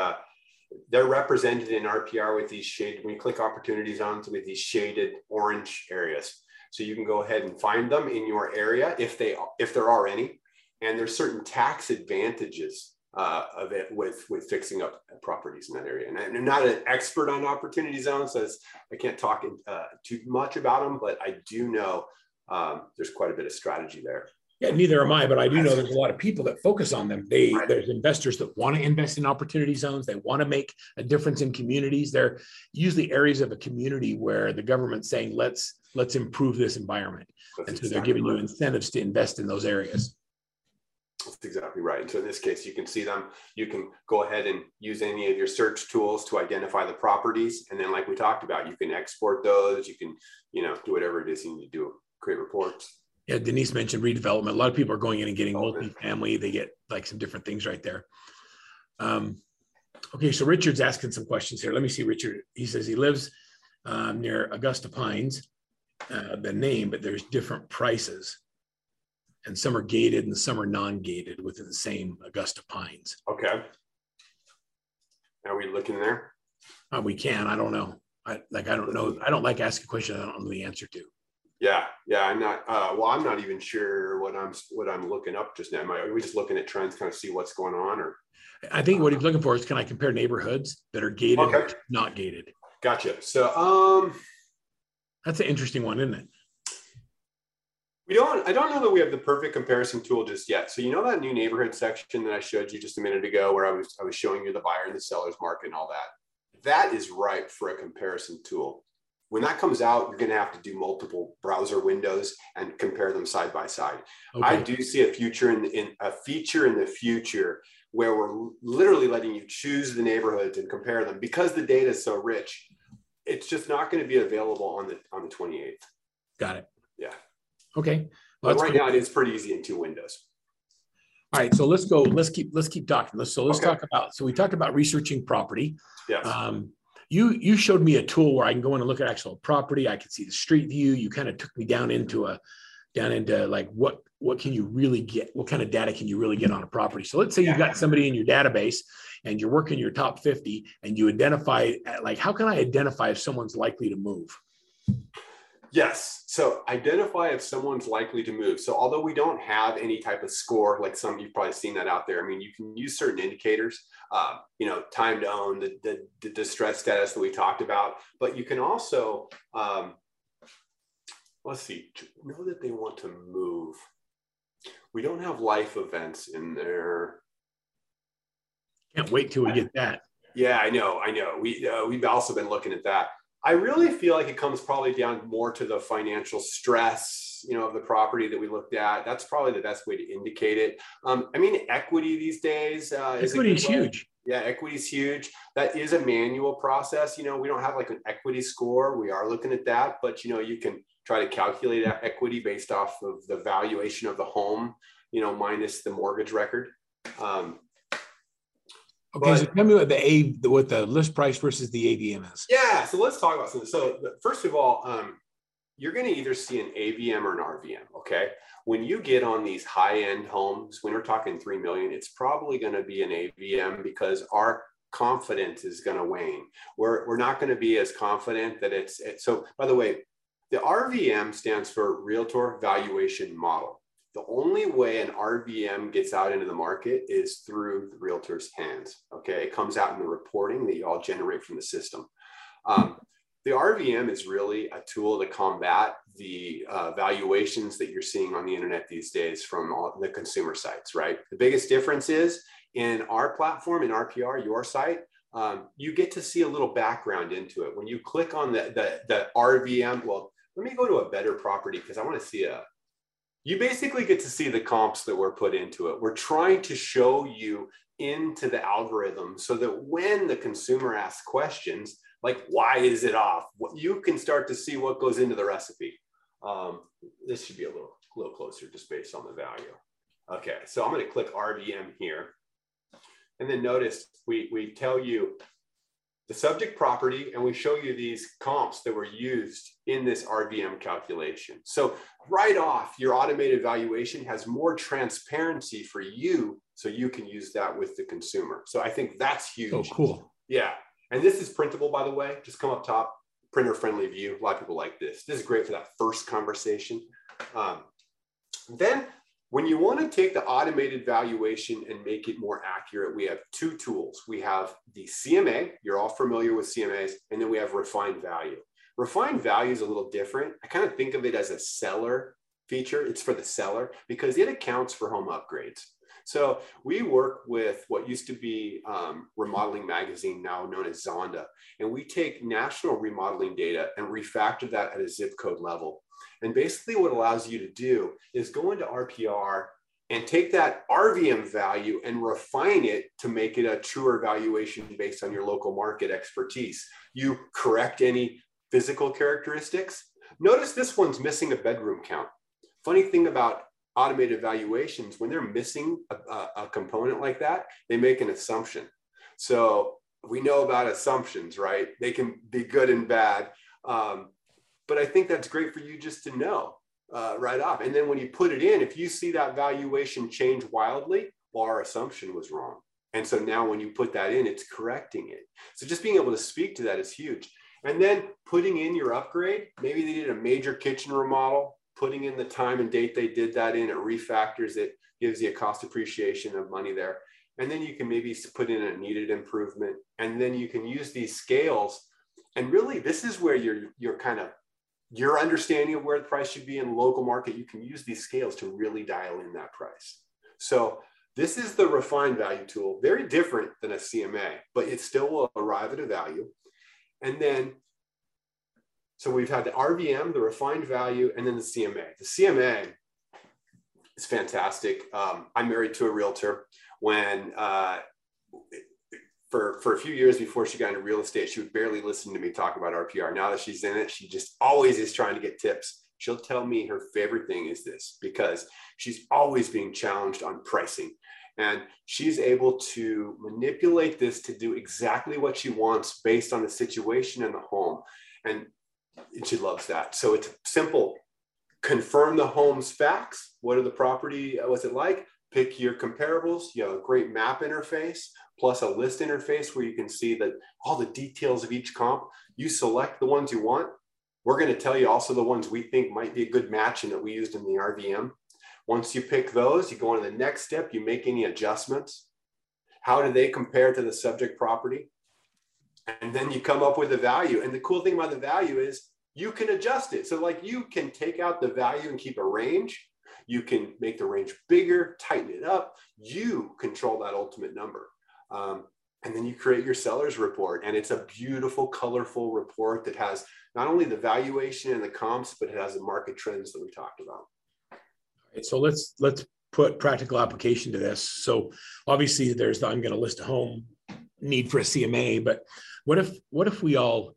they're represented in RPR with these shaded. When you click opportunity zones, with these shaded orange areas, so you can go ahead and find them in your area if there are any, and there's certain tax advantages of it with fixing up properties in that area. And I'm not an expert on opportunity zones, so I can't talk too much about them, but I do know there's quite a bit of strategy there. Yeah, neither am I, but I do know there's a lot of people that focus on them. There's investors that want to invest in opportunity zones. They want to make a difference in communities. They're usually areas of a community where the government's saying, let's improve this environment. That's so they're giving you incentives to invest in those areas. That's exactly right. And so in this case, you can see them. You can go ahead and use any of your search tools to identify the properties. And then like we talked about, you can export those. You can, do whatever it is you need to do. Great reports. Yeah, Denise mentioned redevelopment. A lot of people are going in and getting multi-family. They get like some different things right there. Okay, so Richard's asking some questions here. Let me see, Richard. He says he lives near Augusta Pines, the name, but there's different prices. And some are gated and some are non-gated within the same Augusta Pines. Okay. Are we looking there? We can. I don't know. I don't know. I don't like asking questions I don't know the answer to. Yeah. I'm not, I'm not even sure what I'm looking up just now. Are we just looking at trends, kind of see what's going on? Or I think what he's looking for is, can I compare neighborhoods that are gated or not gated? Gotcha. So that's an interesting one, isn't it? I don't know that we have the perfect comparison tool just yet. So that new neighborhood section that I showed you just a minute ago where I was showing you the buyer and the seller's market and all that. That is ripe for a comparison tool. When that comes out, you're going to have to do multiple browser windows and compare them side by side. Okay. I do see a future in the future where we're literally letting you choose the neighborhoods and compare them because the data is so rich. It's just not going to be available on the 28th. Got it. Yeah. Okay. Well, but right now it is pretty easy in two windows. All right, so let's go. Let's keep talking. Talk about. So we talked about researching property. Yes. You showed me a tool where I can go in and look at actual property. I can see the street view. You kind of took me down into like what can you really get? What kind of data can you really get on a property? So let's say you've got somebody in your database and you're working your top 50 and you identify, like, how can I identify if someone's likely to move? Yes. So identify if someone's likely to move. So although we don't have any type of score, like some, you've probably seen that out there. I mean, you can use certain indicators, time to own, the distress status that we talked about, but you can also, know that they want to move. We don't have life events in there. Can't wait till we get that. Yeah, I know. We've also been looking at that. I really feel like it comes probably down more to the financial stress, of the property that we looked at. That's probably the best way to indicate it. Equity these days. Equity is huge. Yeah, equity is huge. That is a manual process. We don't have like an equity score. We are looking at that, but you can try to calculate equity based off of the valuation of the home, minus the mortgage record. Okay, so tell me what the list price versus the AVM is. Yeah, so let's talk about something. So first of all, you're going to either see an AVM or an RVM, okay? When you get on these high-end homes, when we're talking $3 million, it's probably going to be an AVM because our confidence is going to wane. We're not going to be as confident that it's... So, by the way, the RVM stands for Realtor Valuation Model. The only way an RVM gets out into the market is through the realtor's hands, okay? It comes out in the reporting that you all generate from the system. The RVM is really a tool to combat the valuations that you're seeing on the internet these days from all the consumer sites, right? The biggest difference is in our platform, in RPR, your site, you get to see a little background into it. When you click on the RVM, well, let me go to a better property because I want to see a you basically get to see the comps that were put into it. We're trying to show you into the algorithm so that when the consumer asks questions, like, why is it off? You can start to see what goes into the recipe. This should be a little closer just based on the value. Okay, so I'm gonna click RVM here. And then notice we tell you the subject property, and we show you these comps that were used in this RVM calculation. So right off, your automated valuation has more transparency for you, so you can use that with the consumer. So I think that's huge. Oh, cool. Yeah. And this is printable, by the way. Just come up top, printer-friendly view. A lot of people like this. This is great for that first conversation. Then when you want to take the automated valuation and make it more accurate, we have two tools. We have the CMA, you're all familiar with CMAs, and then we have refined value. Refined value is a little different. I kind of think of it as a seller feature. It's for the seller because it accounts for home upgrades. So we work with what used to be Remodeling Magazine, now known as Zonda, and we take national remodeling data and refactor that at a zip code level. And basically what it allows you to do is go into RPR and take that RVM value and refine it to make it a truer valuation based on your local market expertise. You correct any physical characteristics. Notice this one's missing a bedroom count. Funny thing about automated valuations, when they're missing a component like that, they make an assumption. So we know about assumptions, right? They can be good and bad. But I think that's great for you just to know right off. And then when you put it in, if you see that valuation change wildly, well, our assumption was wrong. And so now when you put that in, it's correcting it. So just being able to speak to that is huge. And then putting in your upgrade, maybe they did a major kitchen remodel, putting in the time and date they did that in, it refactors it, gives you a cost appreciation of money there. And then you can maybe put in a needed improvement. And then you can use these scales. And really, this is where you're kind of, your understanding of where the price should be in the local market, you can use these scales to really dial in that price. So this is the refined value tool, very different than a CMA, but it still will arrive at a value. And then, so we've had the RVM, the refined value, and then the CMA. The CMA is fantastic. I'm married to a realtor. When For a few years before she got into real estate, she would barely listen to me talk about RPR. Now that she's in it, she just always is trying to get tips. She'll tell me her favorite thing is this because she's always being challenged on pricing. And she's able to manipulate this to do exactly what she wants based on the situation and the home. And she loves that. So it's simple. Confirm the home's facts. What are the property? What's it like? Pick your comparables. You have a great map interface, plus a list interface where you can see that all the details of each comp. You select the ones you want. We're going to tell you also the ones we think might be a good match and that we used in the RVM. Once you pick those, you go on to the next step. You make any adjustments. How do they compare to the subject property? And then you come up with a value. And the cool thing about the value is you can adjust it. So like you can take out the value and keep a range. You can make the range bigger, tighten it up. You control that ultimate number. And then you create your seller's report. And it's a beautiful, colorful report that has not only the valuation and the comps, but it has the market trends that we talked about. All right, so let's put practical application to this. So obviously there's the I'm going to list a home need for a CMA, but what if we all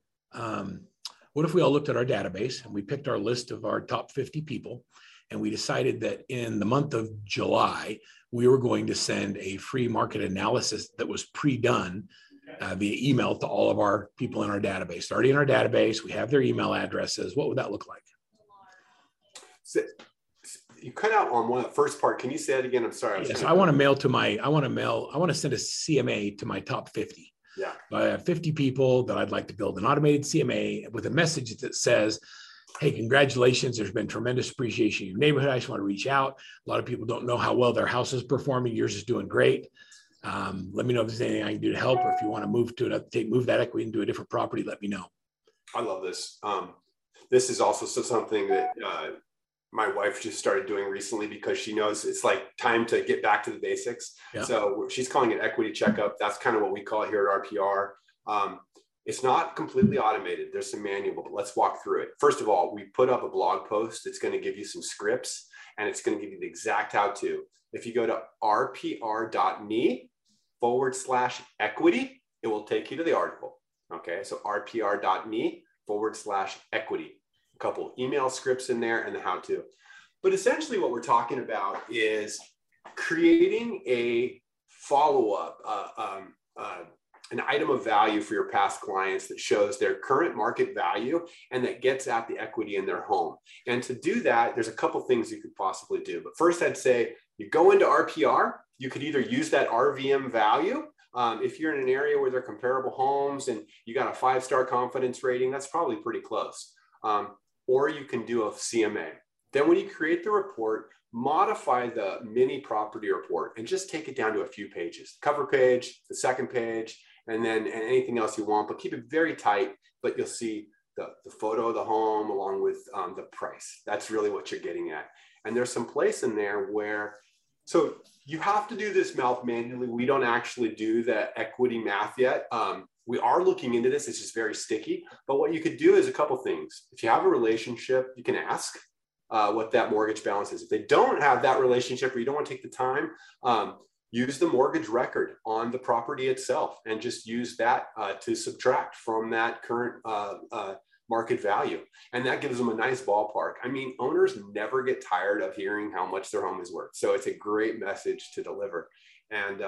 looked at our database and we picked our list of our top 50 people, and we decided that in the month of July, we were going to send a free market analysis that was pre-done via email to all of our people in our database. They're already in our database. We have their email addresses. What would that look like? So, you cut out on one, the first part. Can you say that again? I'm sorry. I want to send a CMA to my top 50. Yeah. I have 50 people that I'd like to build an automated CMA with a message that says, hey, congratulations. There's been tremendous appreciation in your neighborhood. I just want to reach out. A lot of people don't know how well their house is performing. Yours is doing great. Let me know if there's anything I can do to help, or if you want to move to another, move that equity into a different property, let me know. I love this. This is also something that my wife just started doing recently because she knows it's like time to get back to the basics. Yeah. So she's calling it equity checkup. That's kind of what we call it here at RPR. It's not completely automated. There's some manual, but let's walk through it. First of all, we put up a blog post. It's going to give you some scripts. and it's going to give you the exact how to. If you go to rpr.me/equity, it will take you to the article. Okay, so rpr.me/equity. A couple of email scripts in there and the how to. But essentially what we're talking about is creating a follow-up, an item of value for your past clients that shows their current market value and that gets at the equity in their home. And to do that, there's a couple things you could possibly do. But first, I'd say you go into RPR. You could either use that RVM value. If you're in an area where there are comparable homes and you got a 5-star confidence rating, that's probably pretty close. Or you can do a CMA. Then when you create the report, modify the mini property report and just take it down to a few pages, cover page, the second page, and then anything else you want, but keep it very tight. But you'll see the photo of the home along with the price. That's really what you're getting at. And there's some place in there where, so you have to do this math manually. We don't actually do the equity math yet. We are looking into this. It's just very sticky. But what you could do is a couple things. If you have a relationship, you can ask what that mortgage balance is. If they don't have that relationship or you don't want to take the time, use the mortgage record on the property itself and just use that to subtract from that current market value. And that gives them a nice ballpark. I mean, owners never get tired of hearing how much their home is worth. So it's a great message to deliver. And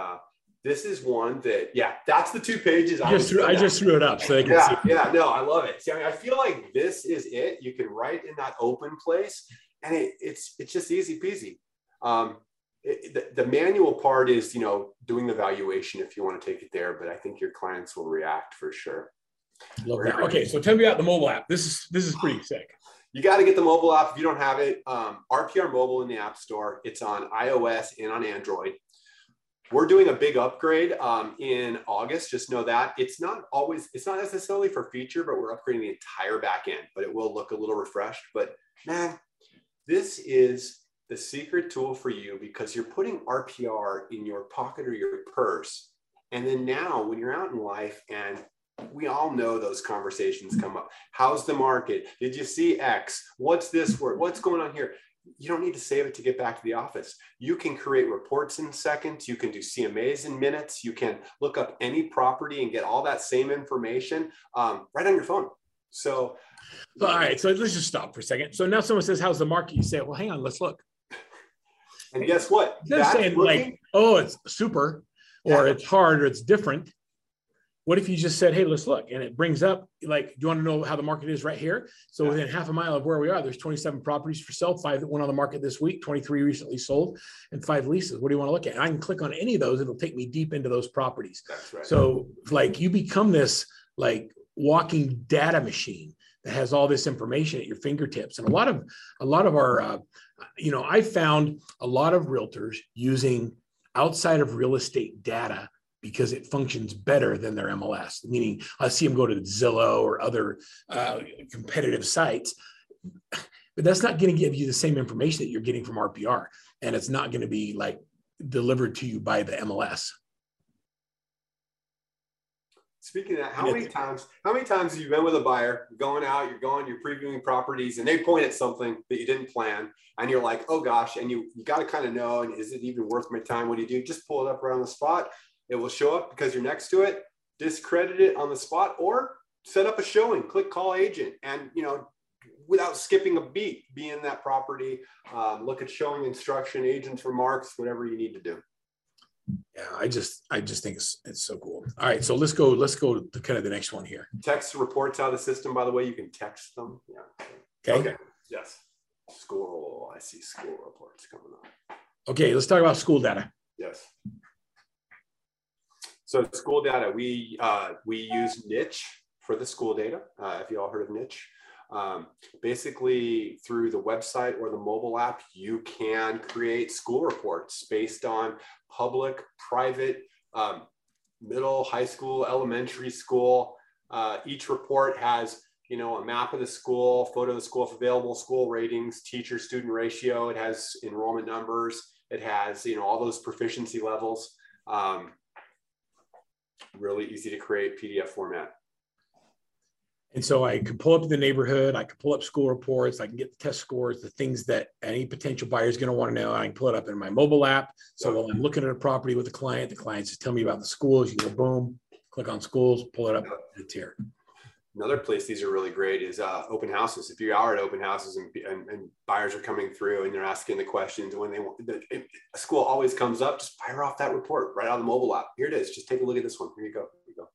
this is one that, yeah, that's the 2 pages. I just threw it up so they can see. Yeah, no, I love it. See, I mean, I feel like this is it. You can write in that open place and it's just easy peasy. The manual part is, you know, doing the valuation if you want to take it there, but I think your clients will react for sure. Love that. Okay, so tell me about the mobile app. This is pretty sick. You got to get the mobile app if you don't have it. RPR Mobile in the App Store. It's on iOS and on Android. We're doing a big upgrade in August. Just know that it's not necessarily for feature, but we're upgrading the entire back end. But it will look a little refreshed. But man, this is the secret tool for you because you're putting RPR in your pocket or your purse. And then now when you're out in life, and we all know those conversations come up. How's the market? Did you see X? What's this word? What's going on here? You don't need to save it to get back to the office. You can create reports in seconds. You can do CMAs in minutes. You can look up any property and get all that same information right on your phone. So, all right. So let's just stop for a second. So now someone says, how's the market? You say, well, hang on, let's look. And guess what? They're saying like, oh, it's super, or it's hard, or it's different. What if you just said, hey, let's look, and it brings up like, do you want to know how the market is right here? So within half a mile of where we are, there's 27 properties for sale, 5 that went on the market this week, 23 recently sold, and 5 leases. What do you want to look at? And I can click on any of those. It'll take me deep into those properties. That's right. So like you become this like walking data machine that has all this information at your fingertips. And a lot of our, you know, I found a lot of realtors using outside of real estate data because it functions better than their MLS, meaning I see them go to Zillow or other competitive sites, but that's not going to give you the same information that you're getting from RPR. And it's not going to be like delivered to you by the MLS. Speaking of that, how many times have you been with a buyer going out, you're previewing properties and they point at something that you didn't plan and you're like, oh gosh, and you got to kind of know, and is it even worth my time? What do you do? Just pull it up right on the spot. It will show up because you're next to it, discredit it on the spot, or set up a showing, click call agent, and, you know, without skipping a beat, be in that property, look at showing instruction, agent's remarks, whatever you need to do. Yeah, I just think it's so cool. All right, so let's go to kind of the next one here. Text reports out of the system, by the way. You can text them. Yeah. Okay. Yes. School. I see school reports coming up. Okay, let's talk about school data. Yes. So school data, we use NICHE for the school data. If you all heard of NICHE. Basically through the website or the mobile app, you can create school reports based on public, private, middle, high school, elementary school. Each report has, you know, a map of the school, photo of the school, available school ratings, teacher student ratio. It has enrollment numbers. It has, you know, all those proficiency levels. Really easy to create PDF format. And so I can pull up the neighborhood, I can pull up school reports, I can get the test scores, the things that any potential buyer is going to want to know. I can pull it up in my mobile app. So while I'm looking at a property with a client, the clients just tell me about the schools. You go, boom, click on schools, pull it up, it's here. Another place these are really great is open houses. If you are at open houses and buyers are coming through and they're asking the questions, when they want, a school always comes up, just fire off that report right on the mobile app. Here it is. Just take a look at this one. Here you go. Here you go.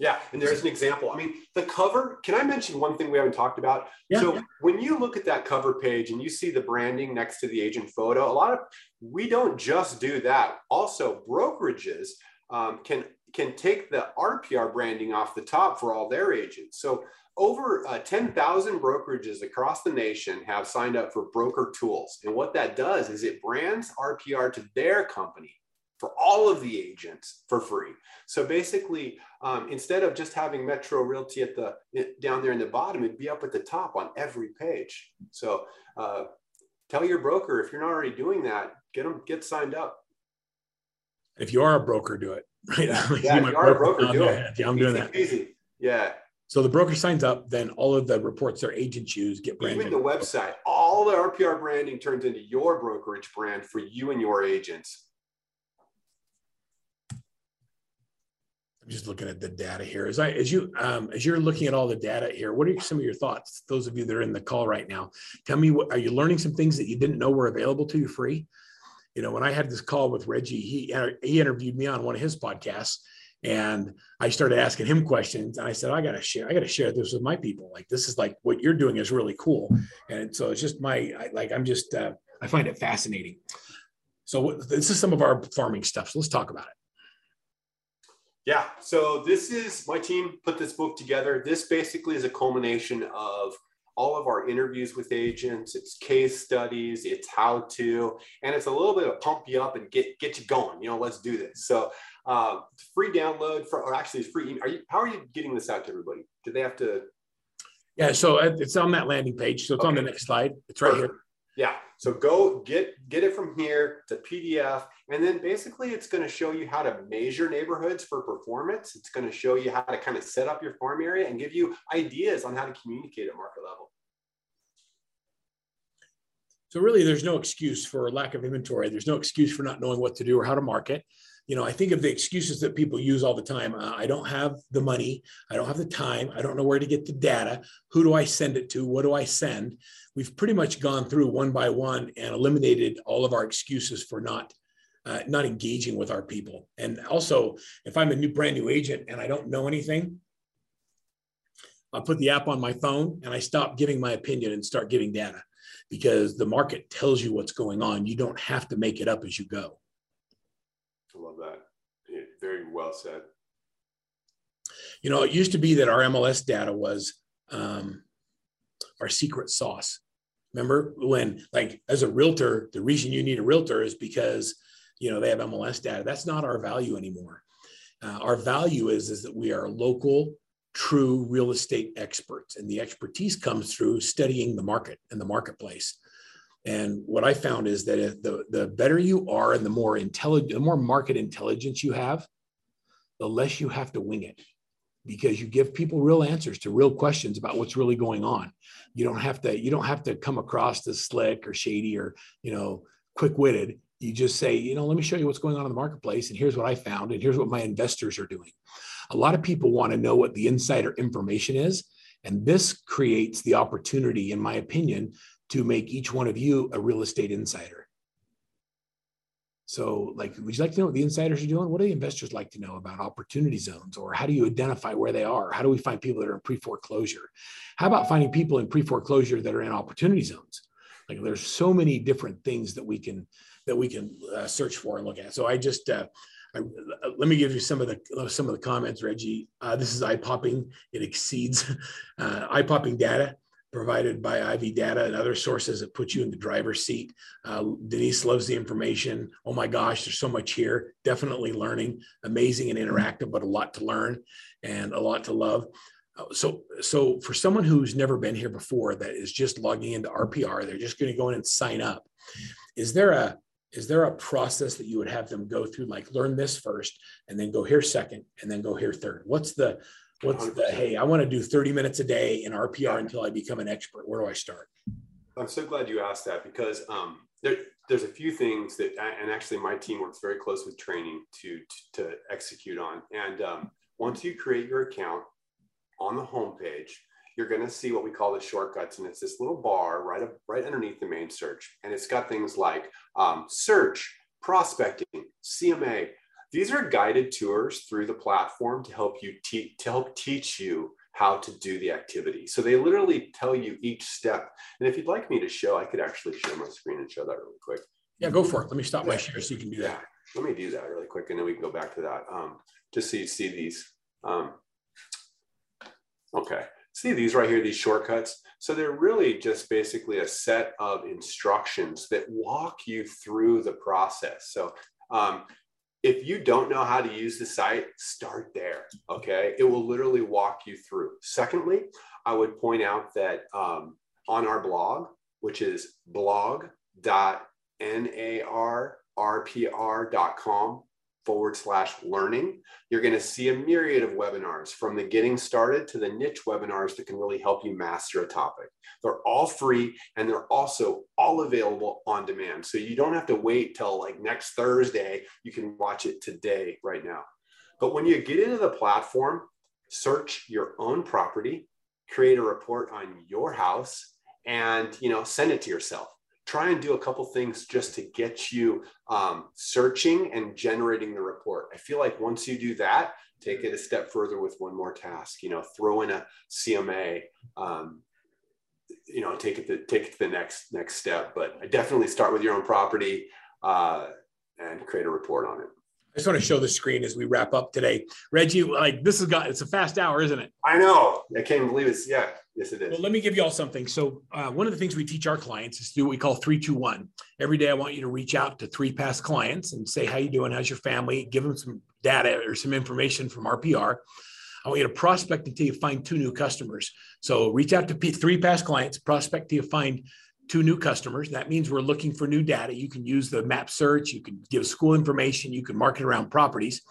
Yeah, and there's an example. I mean, the cover, can I mention one thing we haven't talked about? Yeah. So when you look at that cover page and you see the branding next to the agent photo, we don't just do that. Also, brokerages can take the RPR branding off the top for all their agents. So over 10,000 brokerages across the nation have signed up for Broker Tools. And what that does is it brands RPR to their company for all of the agents for free. So basically, instead of just having Metro Realty at down there in the bottom, it'd be up at the top on every page. So tell your broker, if you're not already doing that, get signed up. If you are a broker, do it. Right? Yeah, if you are a broker, do it. Yeah, I'm doing that. Easy. Yeah. So the broker signs up, then all of the reports their agents use get branded. Even the website, all the RPR branding turns into your brokerage brand for you and your agents. I'm just looking at the data here. As you're looking at all the data here, what are some of your thoughts? Those of you that are in the call right now, tell me, are you learning some things that you didn't know were available to you free? You know, when I had this call with Reggie, he interviewed me on one of his podcasts, and I started asking him questions. And I said, I got to share this with my people. Like, this is like what you're doing is really cool. And so it's just I find it fascinating. So this is some of our farming stuff. So let's talk about it. Yeah. So this is my team put this book together. This basically is a culmination of all of our interviews with agents, it's case studies, it's how to, and it's a little bit of pump you up and get you going, you know, let's do this. So free download it's free. How are you getting this out to everybody? Do they have to? Yeah, so it's on that landing page. So it's on the next slide. It's right here. Yeah, so go get it from here to PDF. And then basically it's going to show you how to measure neighborhoods for performance. It's going to show you how to kind of set up your farm area and give you ideas on how to communicate at market level. So really there's no excuse for lack of inventory. There's no excuse for not knowing what to do or how to market. You know, I think of the excuses that people use all the time. I don't have the money. I don't have the time. I don't know where to get the data. Who do I send it to? What do I send? We've pretty much gone through one by one and eliminated all of our excuses for not engaging with our people. And also, if I'm a brand new agent and I don't know anything, I put the app on my phone and I stop giving my opinion and start giving data, because the market tells you what's going on. You don't have to make it up as you go. I love that. Yeah, very well said. You know, it used to be that our MLS data was our secret sauce. Remember when, like, as a realtor, the reason you need a realtor is because, you know, they have MLS data. That's not our value anymore. Our value is that we are local, true real estate experts, and the expertise comes through studying the market and the marketplace. And what I found is that the better you are and the more market intelligence you have, the less you have to wing it, because you give people real answers to real questions about what's really going on. You don't have to come across as slick or shady or, you know, quick-witted. You just say, you know, let me show you what's going on in the marketplace, and here's what I found, and here's what my investors are doing. A lot of people want to know what the insider information is, and this creates the opportunity, in my opinion, to make each one of you a real estate insider. So, like, would you like to know what the insiders are doing? What do the investors like to know about opportunity zones? Or how do you identify where they are? How do we find people that are in pre-foreclosure? How about finding people in pre-foreclosure that are in opportunity zones? Like, there's so many different things that we can search for and look at. So I just, let me give you some of the comments, Reggie. This is eye-popping. It exceeds eye-popping data provided by IV data and other sources that put you in the driver's seat. Denise loves the information. Oh my gosh, there's so much here. Definitely learning, amazing and interactive, but a lot to learn and a lot to love. So for someone who's never been here before, that is just logging into RPR, they're just going to go in and sign up. Is there a process that you would have them go through, like learn this first and then go here second and then go here third? What's the What's 100%. Hey, I want to do 30 minutes a day in RPR until I become an expert. Where do I start? I'm so glad you asked that, because there's a few things that, and actually my team works very close with training to execute on. And once you create your account on the homepage, you're going to see what we call the shortcuts. And it's this little bar right underneath the main search. And it's got things like search, prospecting, CMA. These are guided tours through the platform to help you teach you how to do the activity. So they literally tell you each step. And if you'd like me to show, I could actually share my screen and show that really quick. Yeah, go for it. Let me stop my share so you can do that. Let me do that really quick. And then we can go back to that just so you see these. Okay. See these right here, these shortcuts. So they're really just basically a set of instructions that walk you through the process. So if you don't know how to use the site, start there, okay? It will literally walk you through. Secondly, I would point out that on our blog, which is blog.narrpr.com/learning, you're going to see a myriad of webinars, from the getting started to the niche webinars that can really help you master a topic. They're all free, and they're also all available on demand. So you don't have to wait till like next Thursday. You can watch it today right now. But when you get into the platform, search your own property, create a report on your house, and send it to yourself. Try and do a couple things just to get you searching and generating the report. I feel like once you do that, take it a step further with one more task. Throw in a CMA. Take it to the next step. But definitely start with your own property and create a report on it. I just want to show the screen as we wrap up today. Reggie, it's a fast hour, isn't it? I know. I can't believe it's, yes it is. Well, let me give you all something. So one of the things we teach our clients is to do what we call 3, 2, 1. Every day I want you to reach out to 3 past clients and say, how you doing? How's your family? Give them some data or some information from RPR. I want you to prospect until you find 2 new customers. So reach out to 3 past clients, prospect till you find 2 new customers. That means we're looking for new data. You can use the map search. You can give school information. You can market around properties.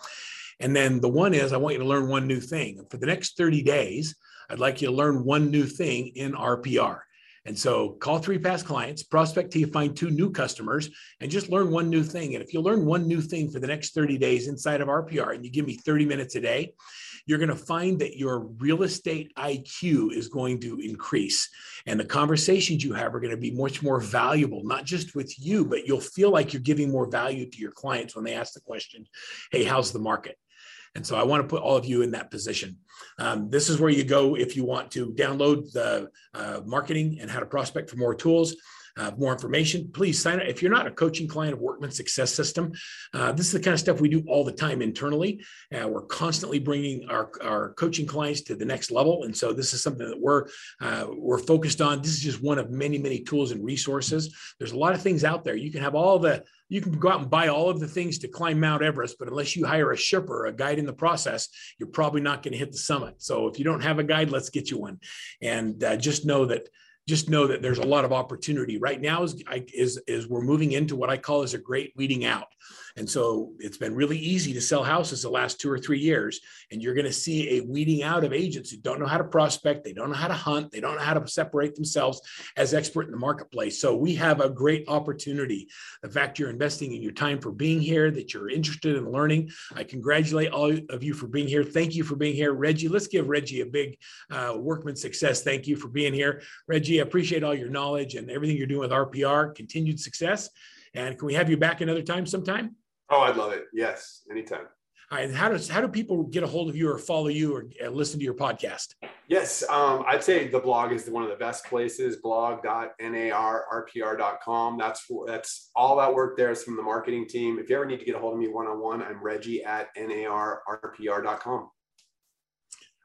And then the one is, I want you to learn 1 new thing. For the next 30 days, I'd like you to learn 1 new thing in RPR. And so call 3 past clients, prospect till you find 2 new customers, and just learn 1 new thing. And if you learn 1 new thing for the next 30 days inside of RPR, and you give me 30 minutes a day, you're going to find that your real estate IQ is going to increase. And the conversations you have are going to be much more valuable, not just with you, but you'll feel like you're giving more value to your clients when they ask the question, hey, how's the market? And so I want to put all of you in that position. This is where you go if you want to download the marketing and how to prospect for more tools, more information. Please sign up. If you're not a coaching client of Workman Success System, this is the kind of stuff we do all the time internally. We're constantly bringing our coaching clients to the next level. And so this is something that we're focused on. This is just one of many, many tools and resources. There's a lot of things out there. You can have you can go out and buy all of the things to climb Mount Everest, but unless you hire a shipper, a guide in the process, you're probably not going to hit the summit. So if you don't have a guide, let's get you one. And just know that there's a lot of opportunity right now. Is we're moving into what I call is a great weeding out. And so it's been really easy to sell houses the last 2 or 3 years. And you're going to see a weeding out of agents who don't know how to prospect. They don't know how to hunt. They don't know how to separate themselves as expert in the marketplace. So we have a great opportunity. The fact you're investing in your time for being here, that you're interested in learning. I congratulate all of you for being here. Thank you for being here. Reggie, let's give Reggie a big Workman Success. Thank you for being here. Reggie, I appreciate all your knowledge and everything you're doing with RPR. Continued success. And can we have you back another time sometime? Oh, I'd love it. Yes, anytime. All right. And how do people get a hold of you or follow you or listen to your podcast? Yes, I'd say the blog is one of the best places. Blog.narrpr.com. That's all that work there is from the marketing team. If you ever need to get a hold of me one-on-one, I'm Reggie@narrpr.com.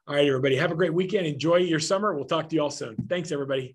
All right, everybody. Have a great weekend. Enjoy your summer. We'll talk to you all soon. Thanks, everybody.